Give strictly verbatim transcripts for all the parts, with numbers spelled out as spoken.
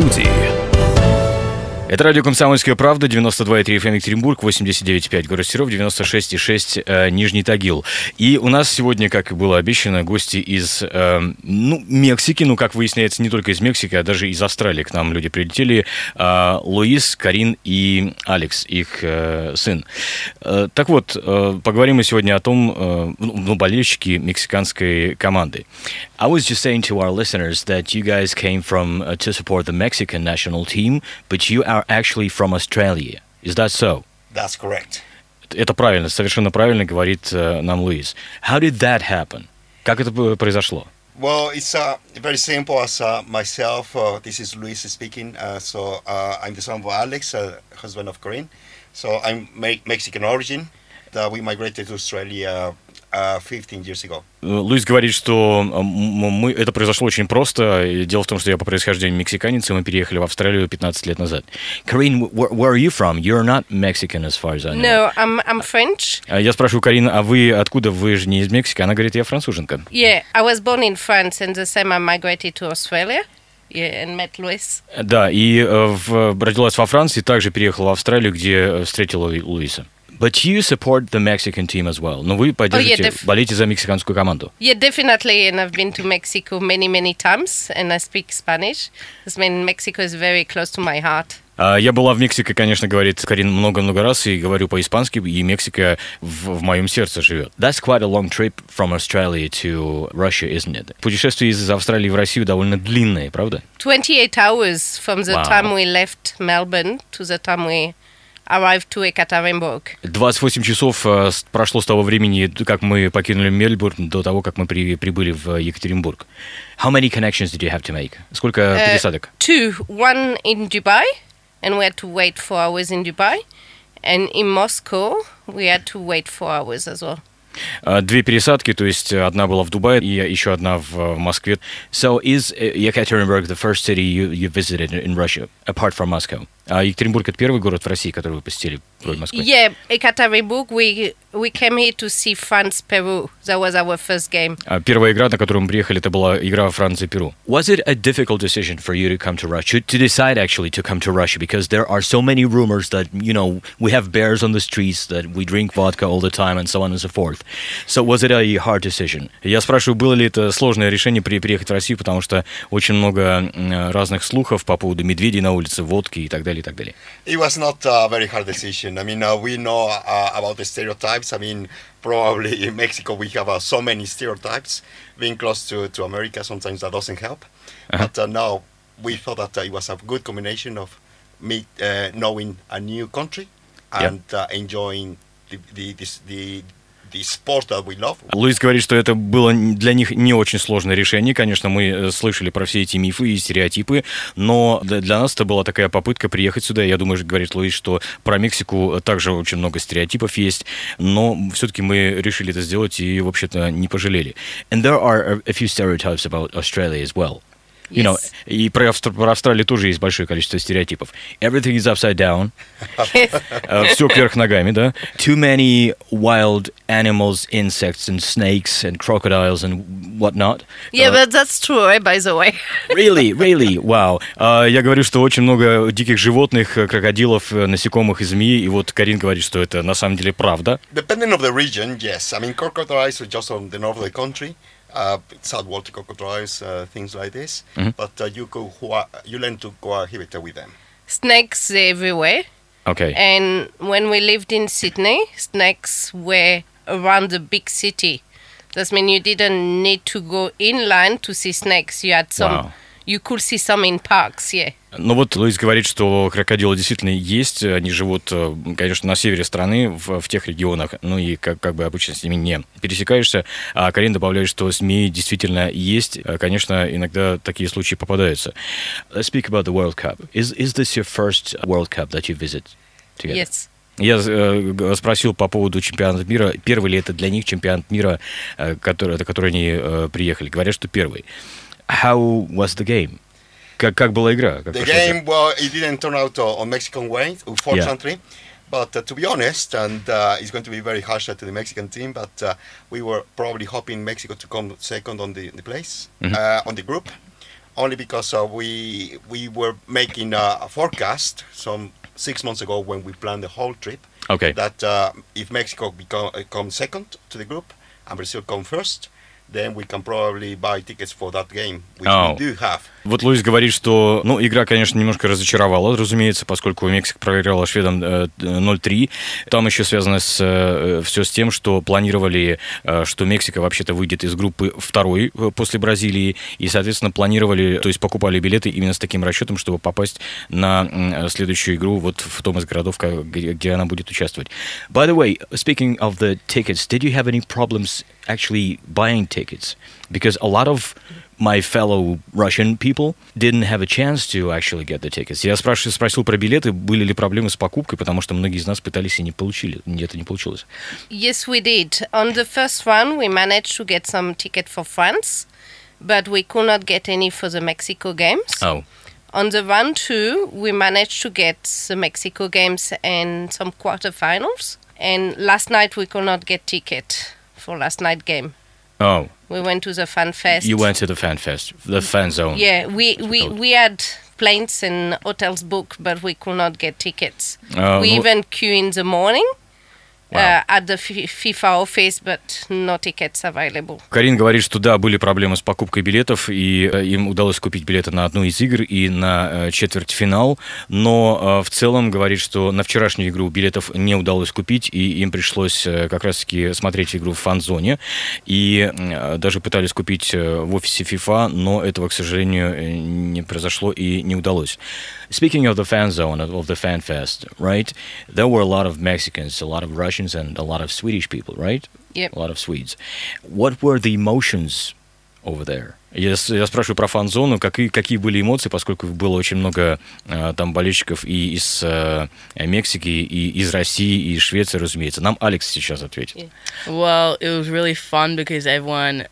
студии. Это радио «Комсомольская правда», девяносто два и три эф эм Екатеринбург, восемьдесят девять и пять город Серов, девяносто шесть и шесть э, Нижний Тагил. И у нас сегодня, как и было обещано, гости из э, ну, Мексики, ну, как выясняется, не только из Мексики, а даже из Австралии к нам люди прилетели. Э, Луис, Карин и Алекс, их э, сын. Э, так вот, э, поговорим мы сегодня о том, э, ну, болельщики мексиканской команды. I was just saying to our listeners that you guys came from uh, to support the Mexican national team, but you are actually from Australia. Is that so? That's correct. Это правильно, совершенно правильно говорит uh, нам Луис. How did that happen? Как это произошло? Well, it's uh, very simple. As uh, myself, uh, this is Luis speaking. Uh, so uh, I'm the son of Alex, uh, husband of Corinne. So I'm me- Mexican origin. That we migrated to Australia uh, fifteen years ago. Луис говорит, что мы, это произошло очень просто. Дело в том, что я по происхождению мексиканец, и мы переехали в Австралию пятнадцать лет назад. Карин, where, where are you from? You're not Mexican as far as I know. No, I'm, I'm French. Я спрашиваю Карин, а вы откуда? Вы же не из Мексики. Она говорит, я француженка. Yeah, I was born in France, and the same I migrated to Australia. And met Louis. Да, и в, родилась во Франции, также переехала в Австралию, где встретила Луиса. But you support the Mexican team as well. Но вы поддержите, oh, yeah, def- болите за мексиканскую команду. Yeah, definitely. And I've been to Mexico many, many times, and I speak Spanish. Because Mexico is very close to my heart. Я была в Мексике, конечно, говорит Карин, много-много раз, и говорю по-испански, и Мексика в, в моем сердце живет. That's quite a long trip from Australia to Russia, isn't it? Путешествие из Австралии в Россию довольно длинное, правда? twenty-eight hours from the wow. time we left Melbourne to the time we... arrived to Ekaterinburg. двадцать восемь часов э, прошло с того времени, как мы покинули Мельбурн, до того, как мы при, прибыли в Екатеринбург. How many connections did you have to make? Сколько uh, пересадок? Two. One in Dubai, and we had to wait four hours in Dubai. And in Moscow, we had to wait four hours as well. Две пересадки, то есть одна была в Дубае и еще одна в Москве. So is Yekaterinburg the first city you, you visited in Russia, apart from Moscow? А Екатеринбург – это первый город в России, который вы посетили, кроме Москвы? Yeah, Екатеринбург, we, we came here to see France-Peru. That was our first game. Первая игра, на которую мы приехали, это была игра Франция-Перу. Was it a difficult decision for you to come to Russia, to decide actually to come to Russia? Because there are so many rumors that, you know, we have bears on the streets, that we drink vodka all the time, and so on and so forth. So was it a hard decision? Я спрашиваю, было ли это сложное решение приехать в Россию, потому что очень много разных слухов по поводу медведей на улице, водки и так далее. It was not a very hard decision. I mean, uh, we know uh, about the stereotypes. I mean, probably in Mexico we have uh, so many stereotypes. Being close to, to America, sometimes that doesn't help. Uh-huh. But uh, now we thought that uh, it was a good combination of meet, uh, knowing a new country and yep. uh, enjoying the the, this, the Луис говорит, что это было для них не очень сложное решение. Конечно, мы слышали про все эти мифы и стереотипы, но для нас это была такая попытка приехать сюда. Я думаю, говорит Луис, что про Мексику также очень много стереотипов есть, но все-таки мы решили это сделать и, в общем-то, не пожалели. And there are a few stereotypes about Australia as well. You know, yes. И про, Австр... про Австралию тоже есть большое количество стереотипов. Everything is upside down. uh, все кверх ногами, да. Too many wild animals, insects and snakes and crocodiles and whatnot. Yeah, uh, but that's true, right, by the way. Really, really, wow. Uh, я говорю, что очень много диких животных, крокодилов, насекомых и змей. И вот Карин говорит, что это на самом деле правда. Depending on the region, yes. I mean, crocodiles are just on the north of the country. Uh, saltwater crocodiles, uh, things like this. Mm-hmm. But uh, you go, you learn to cohabit with them. Snakes everywhere. Okay. And when we lived in Sydney, snakes were around the big city. That means you didn't need to go inland to see snakes. You had some. Wow. You could see some in parks, yeah. Ну вот Луис говорит, что крокодилы действительно есть. Они живут, конечно, на севере страны, в, в тех регионах. Ну и как, как бы обычно с ними не пересекаешься. А Карин добавляет, что СМИ действительно есть. Конечно, иногда такие случаи попадаются. Let's speak about the World Cup. Is, is this your first World Cup that you visit together? Yes. Я э, спросил по поводу чемпионата мира. Первый ли это для них чемпионат мира, э, который, на который они э, приехали? Говорят, что первый. How was the game? Как, как была игра? Как the game, well, it didn't turn out on Mexican way, unfortunately. Yeah. But uh, to be honest, and uh, it's going to be very harsh to the Mexican team, but uh, we were probably hoping Mexico to come second on the, the place, mm-hmm. uh, on the group. only because uh, we we were making uh, a forecast some six months ago when we planned the whole trip. Okay. That uh, if Mexico become uh, come second to the group and Brazil come first, then we can probably buy tickets for that game, which oh. we do have. Вот Луис говорит, что, ну, игра, конечно, немножко разочаровала, разумеется, поскольку Мексика проиграла шведам ноль три. Там еще связано с, все с тем, что планировали, что Мексика вообще-то выйдет из группы второй после Бразилии, и, соответственно, планировали, то есть покупали билеты именно с таким расчетом, чтобы попасть на следующую игру вот в том из городов, где она будет участвовать. By the way, speaking of the tickets, did you have any problems actually buying tickets? Because a lot of my fellow Russian people didn't have a chance to actually get the tickets. Я спрашиваю, спросил про билеты, были ли проблемы с покупкой, потому что многие из нас пытались и не получили, это не получилось. Yes, we did. On the first one, we managed to get some ticket for France, but we could not get any for the Mexico games. Oh. On the one, two, we managed to get the Mexico games and some quarterfinals. And last night, we could not get ticket for last night game. Oh. We went to the fan fest. You went to the fan fest, the fan zone. Yeah, we, we, we had planes and hotels booked, but we could not get tickets. Uh, we no. even queue in the morning. Wow. Uh, at the FIFA office, but no tickets available. Карин говорит, что да, были проблемы с покупкой билетов, и э, им удалось купить билеты на одну из игр и на э, четвертьфинал, но э, в целом говорит, что на вчерашнюю игру билетов не удалось купить, и им пришлось э, как раз-таки смотреть игру в фан-зоне, и э, даже пытались купить э, в офисе FIFA, но этого, к сожалению, э, не произошло и не удалось. Speaking of the fan zone, of the fan fest, right? There were a lot of Mexicans, a lot of Russians, and a lot of Swedish people, right? Yep. A lot of Swedes. What were the emotions over there? Я, я спрашиваю про фан-зону, какие, какие были эмоции, поскольку было очень много э, там болельщиков и из э, Мексики, и из России, и Швеции, разумеется. Нам Алекс сейчас ответит. Yeah. Well, it was really fun because everyone,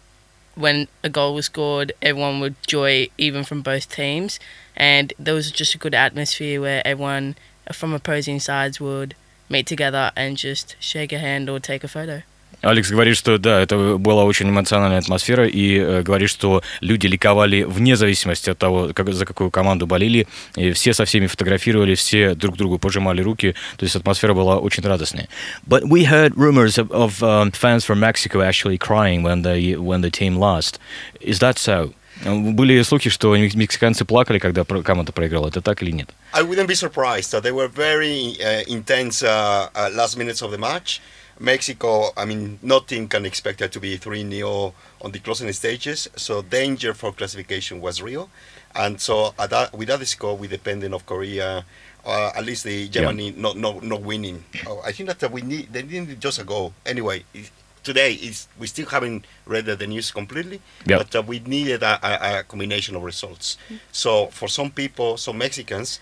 when a goal was scored, everyone would joy, even from both teams, and there was just a good atmosphere where everyone from opposing sides would meet together and just shake a hand or take a photo. Алекс говорит, что да, это была очень эмоциональная атмосфера, и э, говорит, что люди ликовали вне зависимости от того, как, за какую команду болели, и все со всеми фотографировали, все друг другу пожимали руки, то есть атмосфера была очень радостная. But we heard rumors of, of um, fans from Mexico actually crying when the when the team lost. Is that so? Были слухи, что мексиканцы плакали, когда команда проиграла. Это так или нет? I wouldn't be surprised. There were very uh, intense uh, uh, last minutes of the match. Mexico, I mean, nothing can expect it to be three nil on the closing stages. So danger for classification was real. And so at that, with that score, we depended on Korea, uh, at least the Germany, yeah. not, not, not winning. Oh, I think that we need, they needed just a goal. Anyway, it, today is we still haven't read the news completely, yep. but uh, we needed a, a, a combination of results. So for some people, some Mexicans,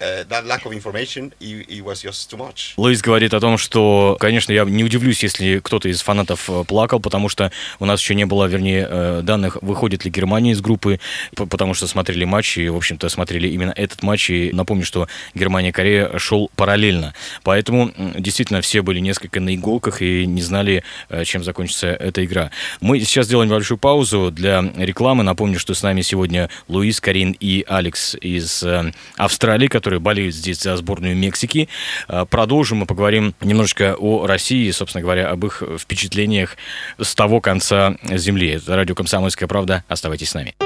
Uh, that lack of information, it was just too much. Луис говорит о том, что, конечно, я не удивлюсь, если кто-то из фанатов плакал, потому что у нас еще не было, вернее, данных, выходит ли Германия из группы, потому что смотрели матч, и, в общем-то, смотрели именно этот матч, и напомню, что Германия-Корея шел параллельно. Поэтому, действительно, все были несколько на иголках и не знали, чем закончится эта игра. Мы сейчас сделаем небольшую паузу для рекламы. Напомню, что с нами сегодня Луис, Карин и Алекс из Австралии, которые болеют здесь за сборную Мексики. Продолжим, мы поговорим немножечко о России, собственно говоря, об их впечатлениях с того конца земли. Это радио «Комсомольская правда». Оставайтесь с нами.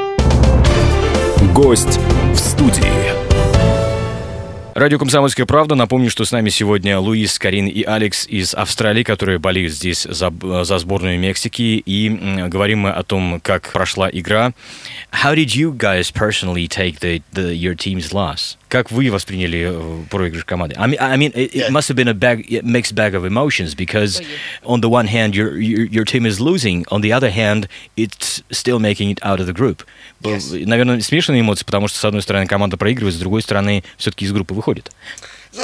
Гость в студии. Радио «Комсомольская правда». Напомню, что с нами сегодня Луис, Карин и Алекс из Австралии, которые болеют здесь за, за сборную Мексики. И м, говорим мы о том, как прошла игра. How did you guys personally take the, the your team's loss? Как вы восприняли проигрыш команды? I mean, I mean it, it must have been a bag, a mixed bag of emotions, because on the one hand, your, your, your team is losing. On the other hand, it's still making it out of the group. Yes. Наверное, смешанные эмоции, потому что, с одной стороны, команда проигрывает, с другой стороны, все-таки из группы выходит.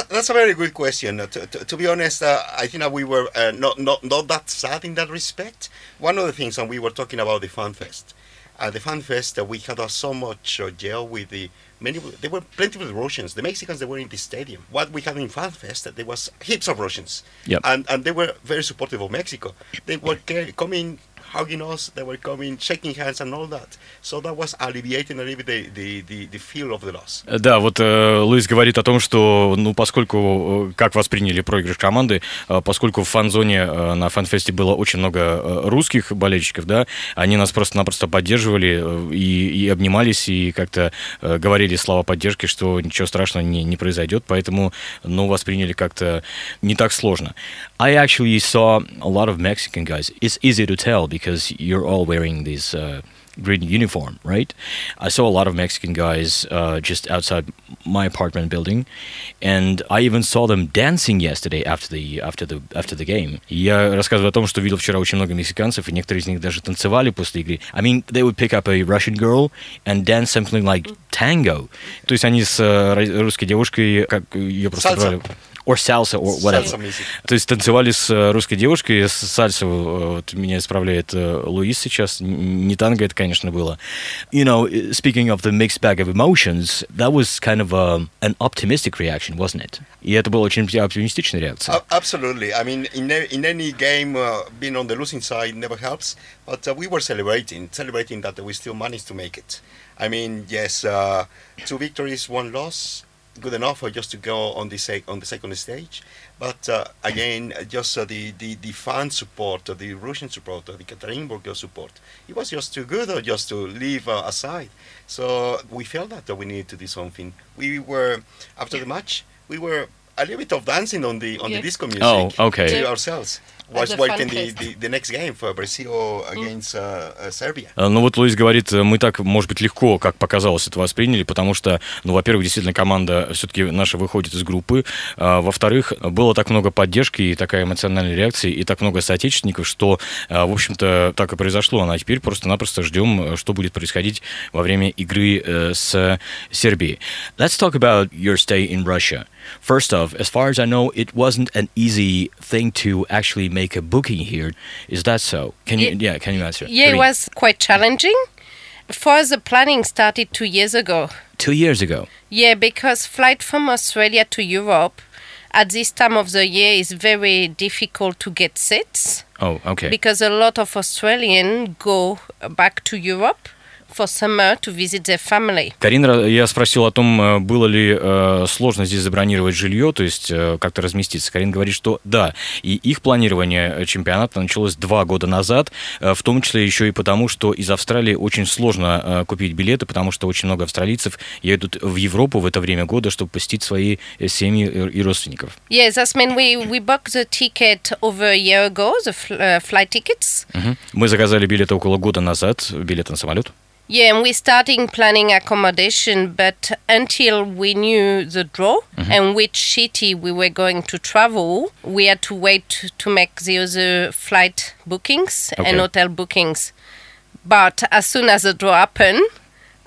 That's a very good question. To, to, to be honest, uh, I think that we were uh, not, not not that sad in that respect. One of the things, and we were talking about the fan fest. At uh, the fan fest, uh, we had uh, so much uh, gel with the many. There were plenty of Russians. The Mexicans, they were in the stadium. What we had in fan fest, uh, there was heaps of Russians. Yep. And and they were very supportive of Mexico. They were ca- coming. hugging us, they were coming, shaking hands and all that. So that was alleviating a little bit the, the, the, the feel of the loss. Да, вот э, Луис говорит о том, что, ну, поскольку, как восприняли проигрыш команды, э, поскольку в фан-зоне э, на фан-фесте было очень много э, русских болельщиков, да, они нас просто-напросто поддерживали э, и, и обнимались, и как-то э, говорили слова поддержки, что ничего страшного не, не произойдет, поэтому, ну, восприняли как-то не так сложно. I actually saw a lot of Mexican guys. It's easy to tell because you're all wearing this uh, green uniform, right? I saw a lot of Mexican guys uh, just outside my apartment building, and I even saw them dancing yesterday after the after the after the game. Я рассказываю о том, что видел вчера очень много мексиканцев, и некоторые из них даже танцевали после игры. I mean, they would pick up a Russian girl and dance something like tango. То есть они с русской девушкой, как ее просто называли. Or salsa, or whatever. То есть танцевали с русской девушкой, с сальсо, вот меня исправляет Луис сейчас, не танго это, конечно, было. You know, speaking of the mixed bag of emotions, that was kind of a, an optimistic reaction, wasn't it? И это была очень оптимистичная реакция. Absolutely. I mean, in, in any game, uh, being on the losing side never helps, but uh, we were celebrating, celebrating that we still managed to make it. I mean, yes, uh, two victories, one loss. Good enough for just to go on the sec- on the second stage, but uh, again, just uh, the, the, the fan support, uh, the Russian support, uh, the Ekaterinburg support, it was just too good, or just to leave uh, aside. So we felt that uh, we needed to do something. We were after the match, we were a little bit of dancing on the on yeah. the disco music oh, okay. to ourselves. Was waiting the, the, the next game for Brazil against uh, Serbia. Ну вот Луис говорит, мы так, может быть, легко, как показалось, это восприняли, потому что, ну, во-первых, действительно команда все-таки наша выходит из группы, а, во-вторых, было так много поддержки и такая эмоциональная реакция, и так много соотечественников, что, а, в общем-то, так и произошло. А теперь просто-напросто ждем, что будет происходить во время игры э, с Сербией. Let's talk about your stay in Russia. First off, as far as I know, it wasn't an easy thing to actually make a booking here. Is that so? Can you, it, yeah, can you answer? Yeah, Karine? It was quite challenging. For the planning started two years ago. Two years ago? Yeah, because flight from Australia to Europe at this time of the year is very difficult to get seats. Oh, okay. Because a lot of Australians go back to Europe. For summer to visit their family. Карин, я спросил о том, было ли э, сложно здесь забронировать жилье, то есть э, как-то разместиться. Карин говорит, что да, и их планирование чемпионата началось два года назад, э, в том числе еще и потому, что из Австралии очень сложно э, купить билеты, потому что очень много австралийцев едут в Европу в это время года, чтобы посетить свои семьи и родственников. Yes, that's mean we we booked the ticket over a year ago, the flight tickets. Uh-huh. Мы заказали билеты около года назад, билеты на самолет. Yeah, and we're starting planning accommodation, but until we knew the draw mm-hmm. and which city we were going to travel, we had to wait to make the other flight bookings okay. and hotel bookings. But as soon as the draw happened,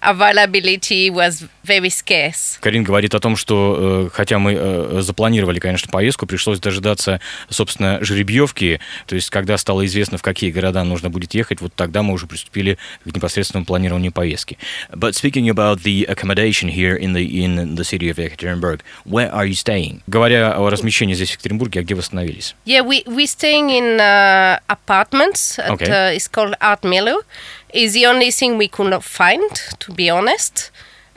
availability was very scarce. Карин говорит о том, что хотя мы запланировали, конечно, поездку, пришлось дожидаться, собственно, жеребьевки, то есть когда стало известно, в какие города нужно будет ехать, вот тогда мы уже приступили к непосредственному планированию поездки. But speaking about the accommodation here in the in the city of Ekaterinburg, where are you staying? Говоря о размещении здесь в Екатеринбурге, а где вы остановились? Yeah, we we staying in uh, apartments. At, okay. uh, it's called Art Millau. Is the only thing we could not find, to be honest.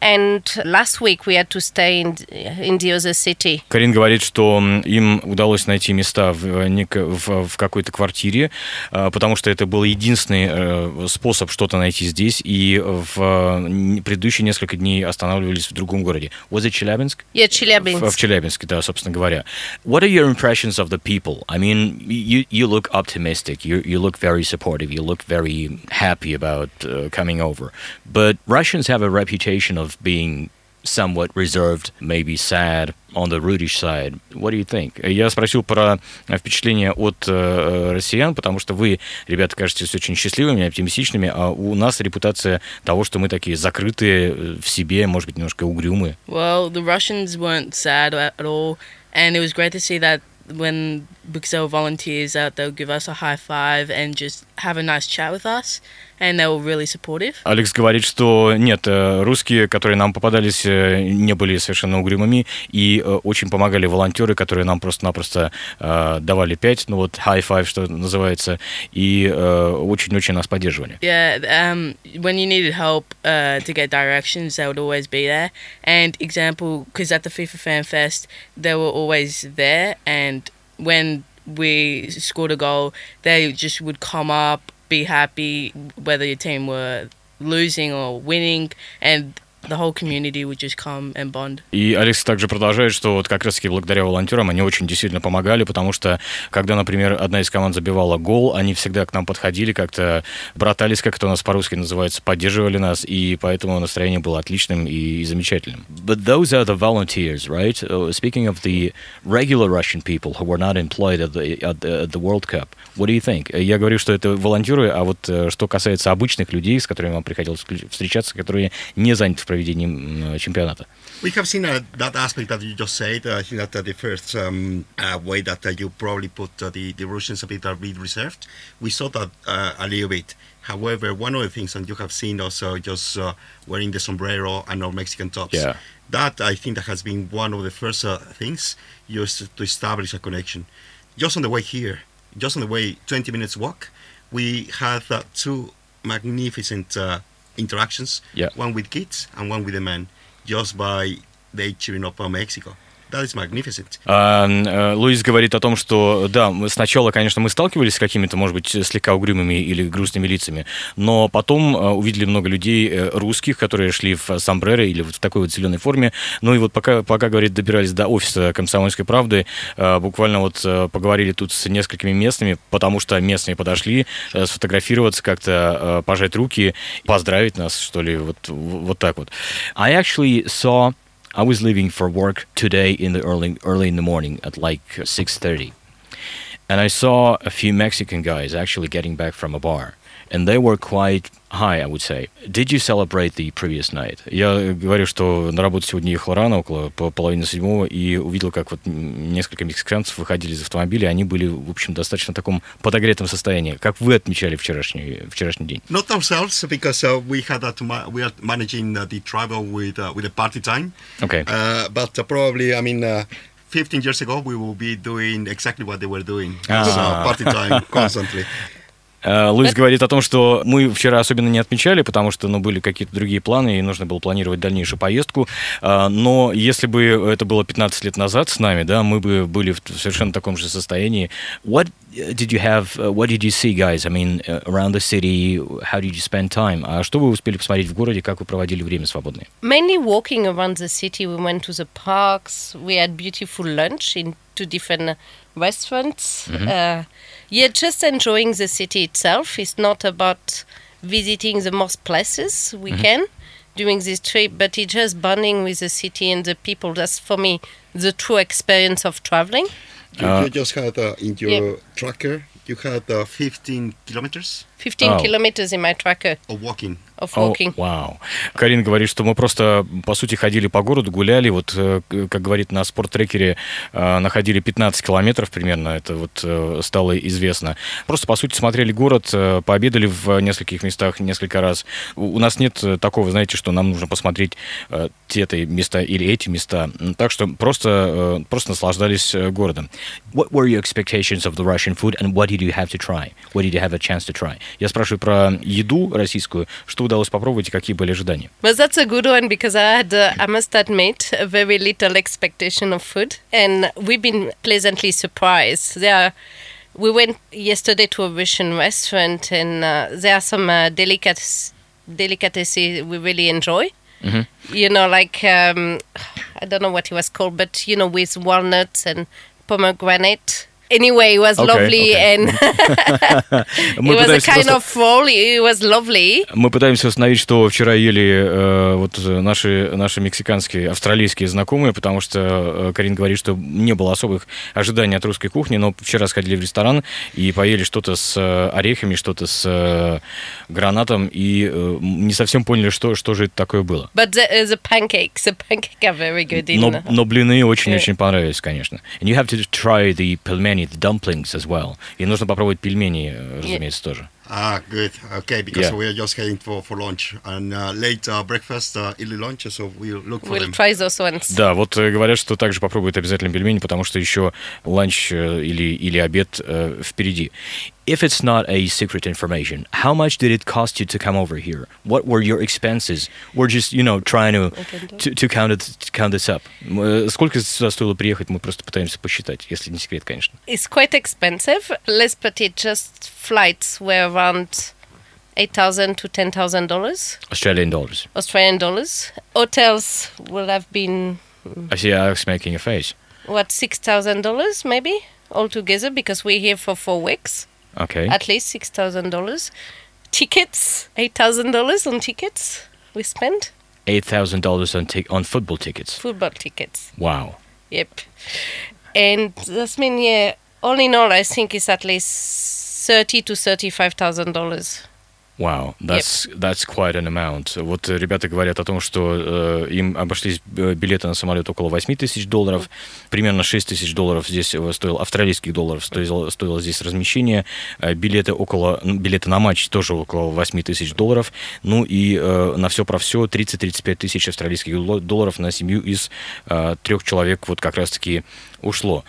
And last week we had to stay in, in the other city. Карин говорит, что им удалось найти места в, в, в какой-то квартире, потому что это был единственный способ что-то найти здесь, и в предыдущие несколько дней останавливались в другом городе. Was it Челябинск? Yeah, Челябинск. В, в Челябинске, да, собственно говоря. What are your impressions of the people? I mean, you, you look optimistic, you, you look very supportive, you look very happy about uh, coming over. But Russians have a reputation of being somewhat reserved, maybe sad, on the rudish side. What do you think? Я спросил про впечатление от э, россиян, потому что вы, ребята, кажетесь очень счастливыми, оптимистичными, а у нас репутация того, что мы такие закрытые в себе, может быть, немножко угрюмые. Well, the Russians weren't sad at all, and it was great to see that when Booksell volunteers out, they'll give us a high five and just have a nice chat with us, and they were really supportive. Алекс говорит, что нет, русские, которые нам попадались, не были совершенно угрюмыми, и очень помогали волонтеры, которые нам просто-напросто давали пять, ну вот high five, что называется, и очень-очень нас поддерживали. Yeah, um, when you needed help uh, to get directions, they would always be there. And example, because at the FIFA Fan Fest, they were always there, and when we scored a goal, they just would come up, be happy, whether your team were losing or winning, and the whole community would just come and bond. И Алекс также продолжает, что вот как раз-таки благодаря волонтерам они очень действительно помогали, потому что, когда, например, одна из команд забивала гол, они всегда к нам подходили, как-то братались, как это у нас по-русски называется, поддерживали нас, и поэтому настроение было отличным и замечательным. But those are the volunteers, right? Speaking of the regular Russian people who were not employed at the, at the, at the World Cup, what do you think? Я говорю, что это волонтеры, а вот что касается обычных людей, с которыми вам приходилось встречаться, которые не заняты в проведением чемпионата. We have seen uh, that aspect that you just said. I think that uh, the first um, uh, way that uh, you probably put uh, the, the Russians a bit, a bit reserved. We saw that uh, a little bit. However, one of the things that you have seen also just uh, wearing the sombrero and our Mexican tops. Yeah. That I think that has been one of the first uh, things used to establish a connection. Just on the way here, just on the way twenty minutes walk, we had uh, two magnificent uh, interactions, yeah. One with kids and one with the men, just by they cheering up on Mexico. That is magnificent. Луис говорит о том, что да, сначала, конечно, мы сталкивались с какими-то, может быть, слегка угрюмыми или грустными лицами, но потом увидели много людей русских, которые шли в сомбреро или в такой вот зеленой форме. Ну и вот пока, пока говорит, добирались до офиса «Комсомольской правды», буквально вот поговорили тут с несколькими местными, потому что местные подошли сфотографироваться, как-то пожать руки, поздравить нас, что ли, вот, вот так вот. I actually saw... I was leaving for work today in the early early in the morning at like six thirty. And I saw a few Mexican guys actually getting back from a bar. And they were quite high, I would say. Did you celebrate the previous night? Я говорю, что на работу сегодня ехал рано, около половины седьмого, и увидел, как вот несколько мексиканцев выходили из автомобиля, они были, в общем, достаточно в таком подогретом состоянии. Как вы отмечали вчерашний вчерашний день? Not ourselves, because uh, we had that ma- we are managing uh, the travel with uh, with the party time. Okay. Uh, but uh, probably, I mean. Uh, fifteen years ago, we will be doing exactly what they were doing. Ah. So party time constantly. Луис говорит о том, что мы вчера особенно не отмечали, потому что ну, были какие-то другие планы, и нужно было планировать дальнейшую поездку. Но если бы это было пятнадцать лет назад с нами, да, мы бы были в совершенно таком же состоянии. What did you have? What did you see, guys? I mean, around the city, how did you spend time? А что вы успели посмотреть в городе, как вы проводили время свободное? Mainly walking around the city. We went to the parks. We had beautiful lunch in two different restaurants. Mm-hmm. Uh, Yeah, just enjoying the city itself. It's not about visiting the most places we mm-hmm. can during this trip, but it's just bonding with the city and the people. That's, for me, the true experience of traveling. Uh, you just had uh, in your yeah. tracker, you had uh, fifteen kilometers? fifteen oh. kilometers in my tracker. Of walking. Вау. Oh, wow. Карин говорит, что мы просто, по сути, ходили по городу, гуляли. Вот, как говорит, на спорттрекере находили пятнадцать километров примерно. Это вот стало известно. Просто, по сути, смотрели город, пообедали в нескольких местах несколько раз. У нас нет такого, знаете, что нам нужно посмотреть те-то места или эти места. Так что просто, просто наслаждались городом. What were your expectations of the Russian food and what did you have to try? What did you have a chance to try? Я спрашиваю про еду российскую, что удалось попробовать и какие были ожидания. Well, that's a good one because I had, uh, I must admit, a very little expectation of food, and we've been pleasantly surprised. There, are, we went yesterday to a Russian restaurant, and uh, there are some uh, delicates, delicacies we really enjoy. Mm-hmm. You know, like um, I don't know what it was called, but you know, with walnuts and pomegranate. anyway, it was okay, lovely okay. and it was a kind of fall. It was lovely. Мы пытаемся установить, что вчера ели э, вот наши, наши мексиканские, австралийские знакомые, потому что Карин говорит, что не было особых ожиданий от русской кухни, но вчера сходили в ресторан и поели что-то с орехами, что-то с гранатом, и э, не совсем поняли, что, что же это такое было. But the, uh, the pancakes, the pancakes are very good. Но, но блины очень-очень yeah. понравились, конечно. And you have to try the pelmeni, the dumplings as well. И нужно попробовать пельмени, разумеется, yeah. тоже. Ah, good. Okay, because yeah. we are just heading for, for lunch and uh, late uh, breakfast, uh, early lunch, so we'll look for we'll them. We'll try those ones. Да, вот говорят, что также попробуют обязательно пельмени, потому что еще ланч или, или обед э, впереди. If it's not a secret information, how much did it cost you to come over here? What were your expenses? We're just, you know, trying to to, to count it, to count this up. Сколько стоило приехать? Мы просто пытаемся посчитать, если не секрет, конечно. It's quite expensive. Let's put it just flights were around eight thousand to ten thousand dollars. Australian dollars. Australian dollars. Hotels will have been. I see Alex making a face. What, six thousand dollars maybe altogether, because we're here for four weeks. Okay. At least six thousand dollars. Tickets, eight thousand dollars on tickets we spent. eight thousand dollars on t- on football tickets. Football tickets. Wow. Yep. And that's mean, yeah, all in all, I think it's at least thirty thousand to thirty-five thousand dollars. Wow, that's, yep. that's quite an amount. Вот ребята говорят о том, что э, им обошлись билеты на самолет около восемь тысяч долларов, mm-hmm. примерно шесть тысяч долларов здесь стоил, австралийских долларов стоило, стоило здесь размещение, билеты, около, билеты на матч тоже около восемь тысяч долларов, ну и э, на все про все тридцать-тридцать пять тысяч австралийских долларов на семью из э, трех человек вот как раз-таки ушло.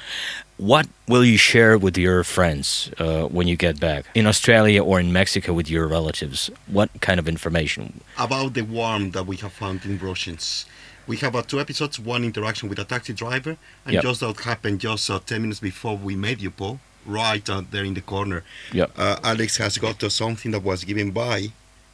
What will you share with your friends uh, when you get back in Australia or in Mexico with your relatives? What kind of information? About the worm that we have found in Russians. We have uh, two episodes, one interaction with a taxi driver, and yep. just that happened just uh, ten minutes before we met you, Paul, right uh, there in the corner. Yep. Uh, Alex has got uh, something that was given by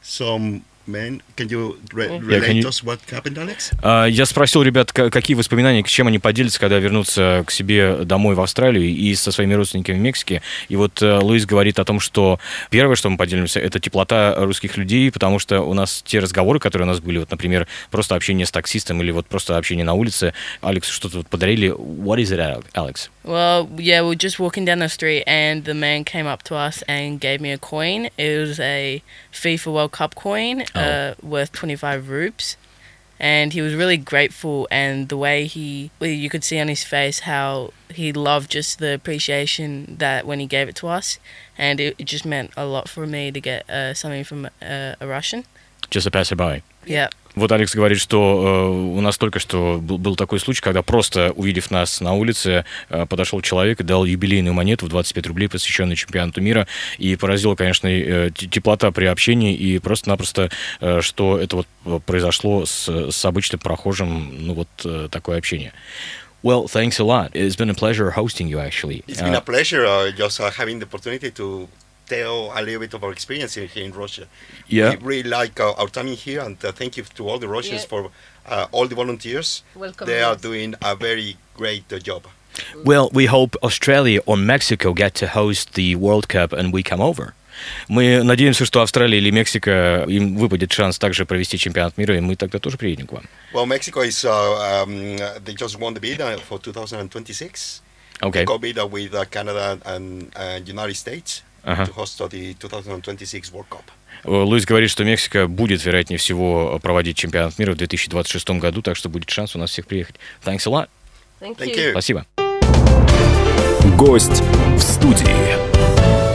some... Man, can you re- relate yeah, can you... us what happened, Alex? Uh, я спросил ребят, к- какие воспоминания, с чем они поделятся, когда вернутся к себе домой в Австралию и со своими родственниками в Мексике. И вот uh, Луис говорит о том, что первое, что мы поделимся, это теплота русских людей, потому что у нас те разговоры, которые у нас были, вот, например, просто общение с таксистом или вот просто общение на улице. Алекс, что-то вот подарили. What is it, Alex? Well, yeah, we were just walking down the street and the man came up to us and gave me a coin. It was a FIFA World Cup coin. Oh. Uh, worth twenty-five rupees, and he was really grateful, and the way he, well, you could see on his face how he loved just the appreciation that when he gave it to us, and it, it just meant a lot for me to get uh, something from uh, a Russian. Just a passerby. Yeah. Вот Алекс говорит, что э, у нас только что был, был такой случай, когда просто, увидев нас на улице, э, подошел человек и дал юбилейную монету в двадцать пять рублей, посвященную чемпионату мира, и поразила, конечно, э, теплота при общении, и просто-напросто, э, что это вот произошло с, с обычным прохожим, ну вот э, такое общение. Well, thanks a lot. It's been a pleasure hosting you, actually. It's been a pleasure uh, just uh, having the opportunity to... tell a little bit of our experience here in Russia. Yeah. We really like uh, our time here, and uh, thank you to all the Russians yeah. for uh, all the volunteers. Welcome. They are doing a very great uh, job. Well, we hope Australia or Mexico get to host the World Cup and we come over. Мы надеемся, что Австралия или Мексика, им выпадет шанс также провести чемпионат мира, и мы тогда тоже приедем к вам. Well, Mexico is uh, um, they just won the bid for twenty twenty-six. Okay. They got bid with uh, Canada and uh, United States. Uh-huh. To host the twenty twenty-six World Cup. Луис говорит, что Мексика будет, вероятнее всего, проводить чемпионат мира в две тысячи двадцать шестом году, так что будет шанс у нас всех приехать. Thanks a lot. Thank you. Спасибо. Гость в студии.